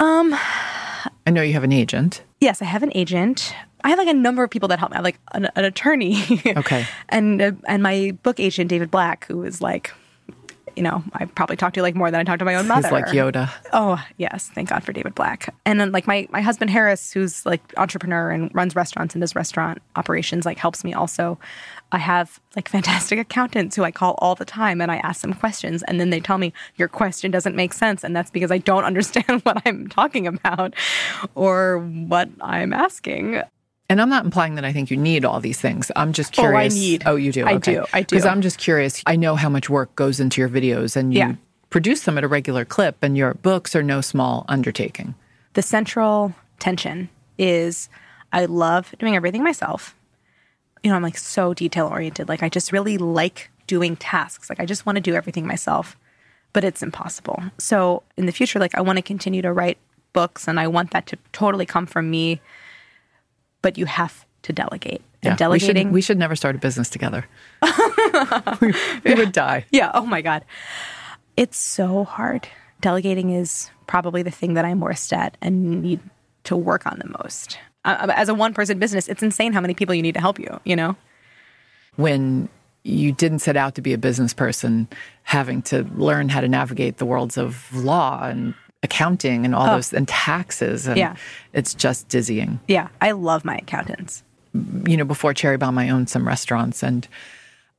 I know you have an agent. Yes, I have an agent. I have like a number of people that help me. I have like an attorney. Okay. and my book agent, David Black, who is like, you know, I probably talk to like more than I talk to my own mother. He's like Yoda. Oh, yes. Thank God for David Black. And then like my husband, Harris, who's like entrepreneur and runs restaurants and does restaurant operations, like helps me also. I have like fantastic accountants who I call all the time and I ask them questions. And then they tell me, your question doesn't make sense. And that's because I don't understand what I'm talking about or what I'm asking. And I'm not implying that I think you need all these things. I'm just curious. Oh, I need. Oh, you do? I do. Because I'm just curious. I know how much work goes into your videos, and you produce them at a regular clip, and your books are no small undertaking. The central tension is I love doing everything myself. You know, I'm like so detail-oriented. Like, I just really like doing tasks. Like, I just want to do everything myself, but it's impossible. So in the future, like, I want to continue to write books, and I want that to totally come from me. But you have to delegate. And delegating. We should never start a business together. we would die. Yeah. Oh my God. It's so hard. Delegating is probably the thing that I'm worst at and need to work on the most. As a one-person business, it's insane how many people you need to help you, you know? When you didn't set out to be a business person, having to learn how to navigate the worlds of law and accounting and all those, and taxes. And it's just dizzying. Yeah. I love my accountants. You know, before Cherry Bomb, I owned some restaurants, and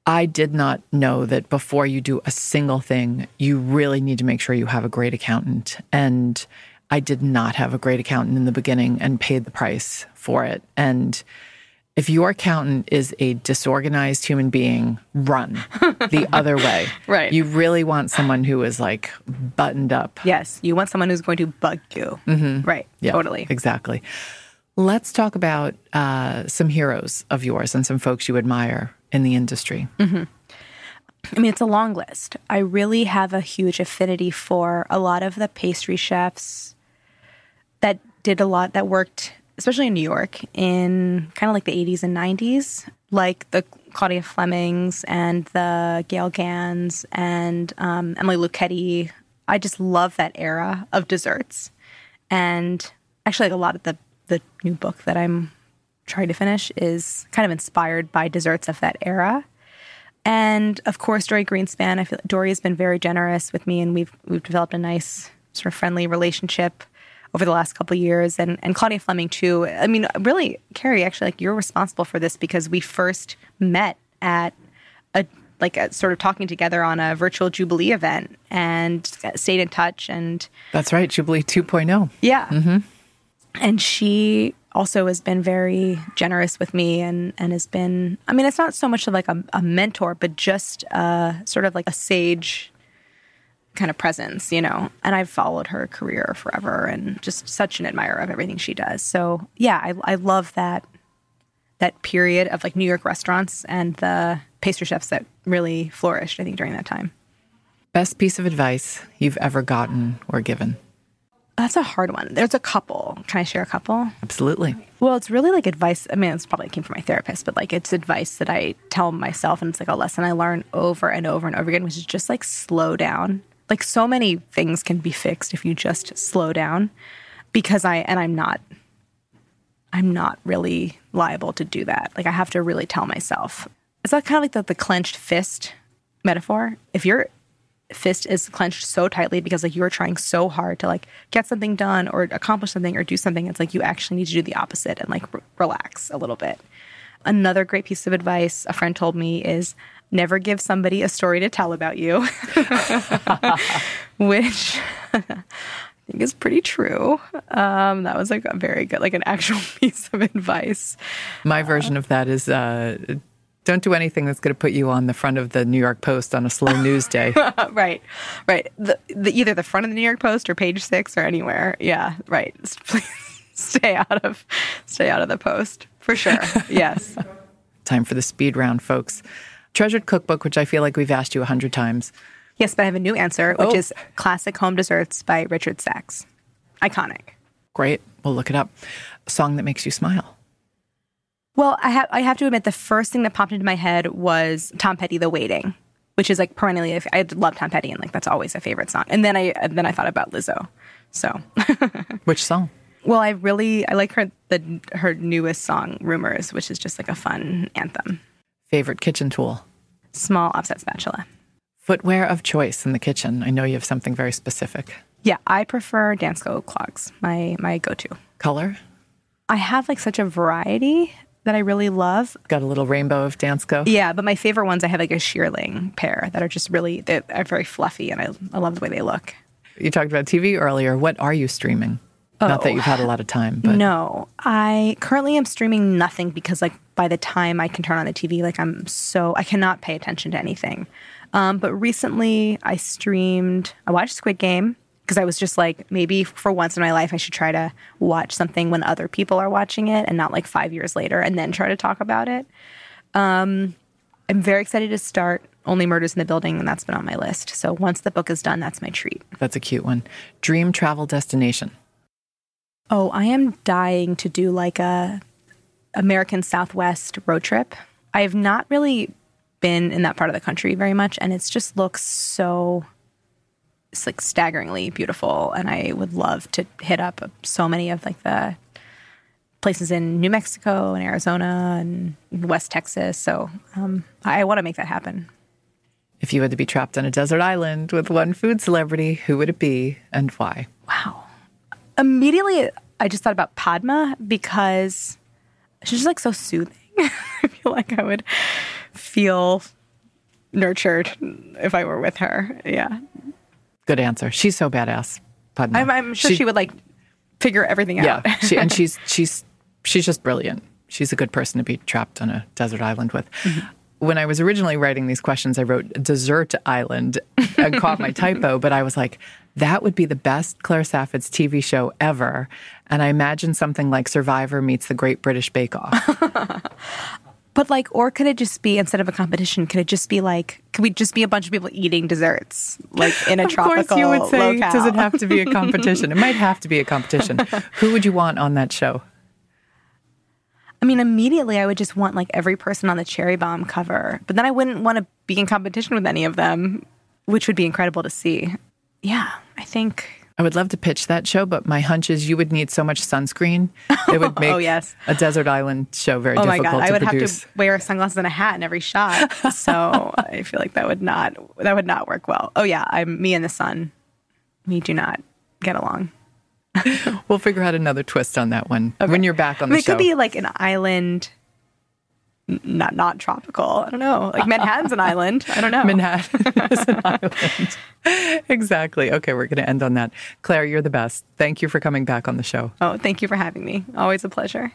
I did not know that before you do a single thing, you really need to make sure you have a great accountant. And I did not have a great accountant in the beginning and paid the price for it. And if your accountant is a disorganized human being, run the other way. Right. You really want someone who is like buttoned up. Yes. You want someone who's going to bug you. Mm-hmm. Right. Yeah, totally. Exactly. Let's talk about some heroes of yours and some folks you admire in the industry. Mm-hmm. I mean, it's a long list. I really have a huge affinity for a lot of the pastry chefs that did a lot, that worked especially in New York, in kind of like the 80s and 90s, like the Claudia Flemings and the Gail Gans and Emily Lucchetti. I just love that era of desserts. And actually, like, a lot of the new book that I'm trying to finish is kind of inspired by desserts of that era. And, of course, Dorie Greenspan. I feel like Dorie has been very generous with me, and we've developed a nice sort of friendly relationship over the last couple of years, and Claudia Fleming too. I mean, really, Carrie, actually, like, you're responsible for this because we first met at a sort of talking together on a virtual Jubilee event and stayed in touch. And that's right, Jubilee 2.0. Yeah. Mm-hmm. And she also has been very generous with me and has been, I mean, it's not so much of like a mentor, but just sort of like a sage kind of presence, you know, and I've followed her career forever and just such an admirer of everything she does. So yeah, I love that period of like New York restaurants and the pastry chefs that really flourished, I think, during that time. Best piece of advice you've ever gotten or given? That's a hard one. There's a couple. Can I share a couple? Absolutely. Well, it's really like advice. I mean, it's probably came from my therapist, but like it's advice that I tell myself, and it's like a lesson I learn over and over and over again, which is just like slow down. Like, so many things can be fixed if you just slow down, because I'm not really liable to do that. Like, I have to really tell myself. It's not kind of like the clenched fist metaphor. If you're fist is clenched so tightly because, like, you are trying so hard to, like, get something done or accomplish something or do something. It's like you actually need to do the opposite and, like, relax a little bit. Another great piece of advice a friend told me is never give somebody a story to tell about you, which I think is pretty true. That was, like, a very good, like, an actual piece of advice. My version of that is... don't do anything that's going to put you on the front of the New York Post on a slow news day. Right. Either the front of the New York Post or Page Six or anywhere. Yeah, right. Please stay out of the Post for sure. Yes. Time for the speed round, folks. Treasured cookbook, which I feel like we've asked you 100 times. Yes, but I have a new answer, which is Classic Home Desserts by Richard Sachs. Iconic. Great. We'll look it up. A song that makes you smile. Well, I have to admit, the first thing that popped into my head was Tom Petty, "The Waiting," which is, like, perennially. I love Tom Petty, and, like, that's always a favorite song. And then I thought about Lizzo. So, which song? Well, I like her newest song, "Rumors," which is just, like, a fun anthem. Favorite kitchen tool? Small offset spatula. Footwear of choice in the kitchen. I know you have something very specific. Yeah, I prefer Dansko clogs. My go-to. Color? I have, like, such a variety that I really love. Got a little rainbow of Dansko. Yeah, but my favorite ones, I have, like, a shearling pair that are just really, they are very fluffy, and I love the way they look. You talked about TV earlier. What are you streaming? Oh. Not that you've had a lot of time. But. No, I currently am streaming nothing because, like, by the time I can turn on the TV, like, I cannot pay attention to anything. But recently I watched Squid Game because I was just like, maybe for once in my life, I should try to watch something when other people are watching it and not, like, 5 years later and then try to talk about it. I'm very excited to start Only Murders in the Building, and that's been on my list. So once the book is done, that's my treat. That's a cute one. Dream travel destination. Oh, I am dying to do, like, a American Southwest road trip. I have not really been in that part of the country very much, and it just looks so... It's, like, staggeringly beautiful, and I would love to hit up so many of, like, the places in New Mexico and Arizona and West Texas. So I want to make that happen. If you had to be trapped on a desert island with one food celebrity, who would it be and why? Wow. Immediately, I just thought about Padma because she's just, like, so soothing. I feel like I would feel nurtured if I were with her. Yeah. Good answer. She's so badass, Padma. I'm sure she would, like, figure everything out. Yeah, she's just brilliant. She's a good person to be trapped on a desert island with. Mm-hmm. When I was originally writing these questions, I wrote dessert island and caught my typo, but I was like, that would be the best Claire Saffitz TV show ever. And I imagine something like Survivor meets the Great British Bake Off. But, like, or could it just be, instead of a competition, could it just be, like, could we just be a bunch of people eating desserts, like, in a tropical locale? Of course you would say, does it have to be a competition? It might have to be a competition. Who would you want on that show? I mean, immediately I would just want, like, every person on the Cherry Bomb cover. But then I wouldn't want to be in competition with any of them, which would be incredible to see. Yeah, I think... I would love to pitch that show, but my hunch is you would need so much sunscreen. It would make a desert island show very difficult to produce. Oh my God, I would have to wear sunglasses and a hat in every shot. So I feel like that would not work well. Oh yeah, me and the sun, we do not get along. We'll figure out another twist on that one when you're back on the show. It could be like an island... Not tropical. I don't know. Like Manhattan's an island. I don't know. Manhattan is an island. Exactly. Okay, we're going to end on that. Claire, you're the best. Thank you for coming back on the show. Oh, thank you for having me. Always a pleasure.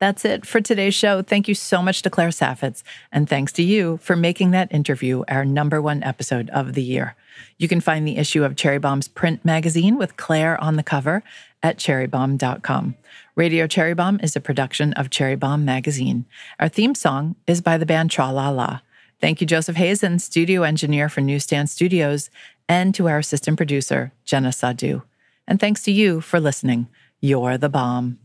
That's it for today's show. Thank you so much to Claire Saffitz. And thanks to you for making that interview our #1 episode of the year. You can find the issue of Cherry Bomb's print magazine with Claire on the cover at cherrybomb.com. Radio Cherry Bomb is a production of Cherry Bomb Magazine. Our theme song is by the band Tra La La. Thank you, Joseph Hazen, studio engineer for Newsstand Studios, and to our assistant producer, Jenna Sadu. And thanks to you for listening. You're the bomb.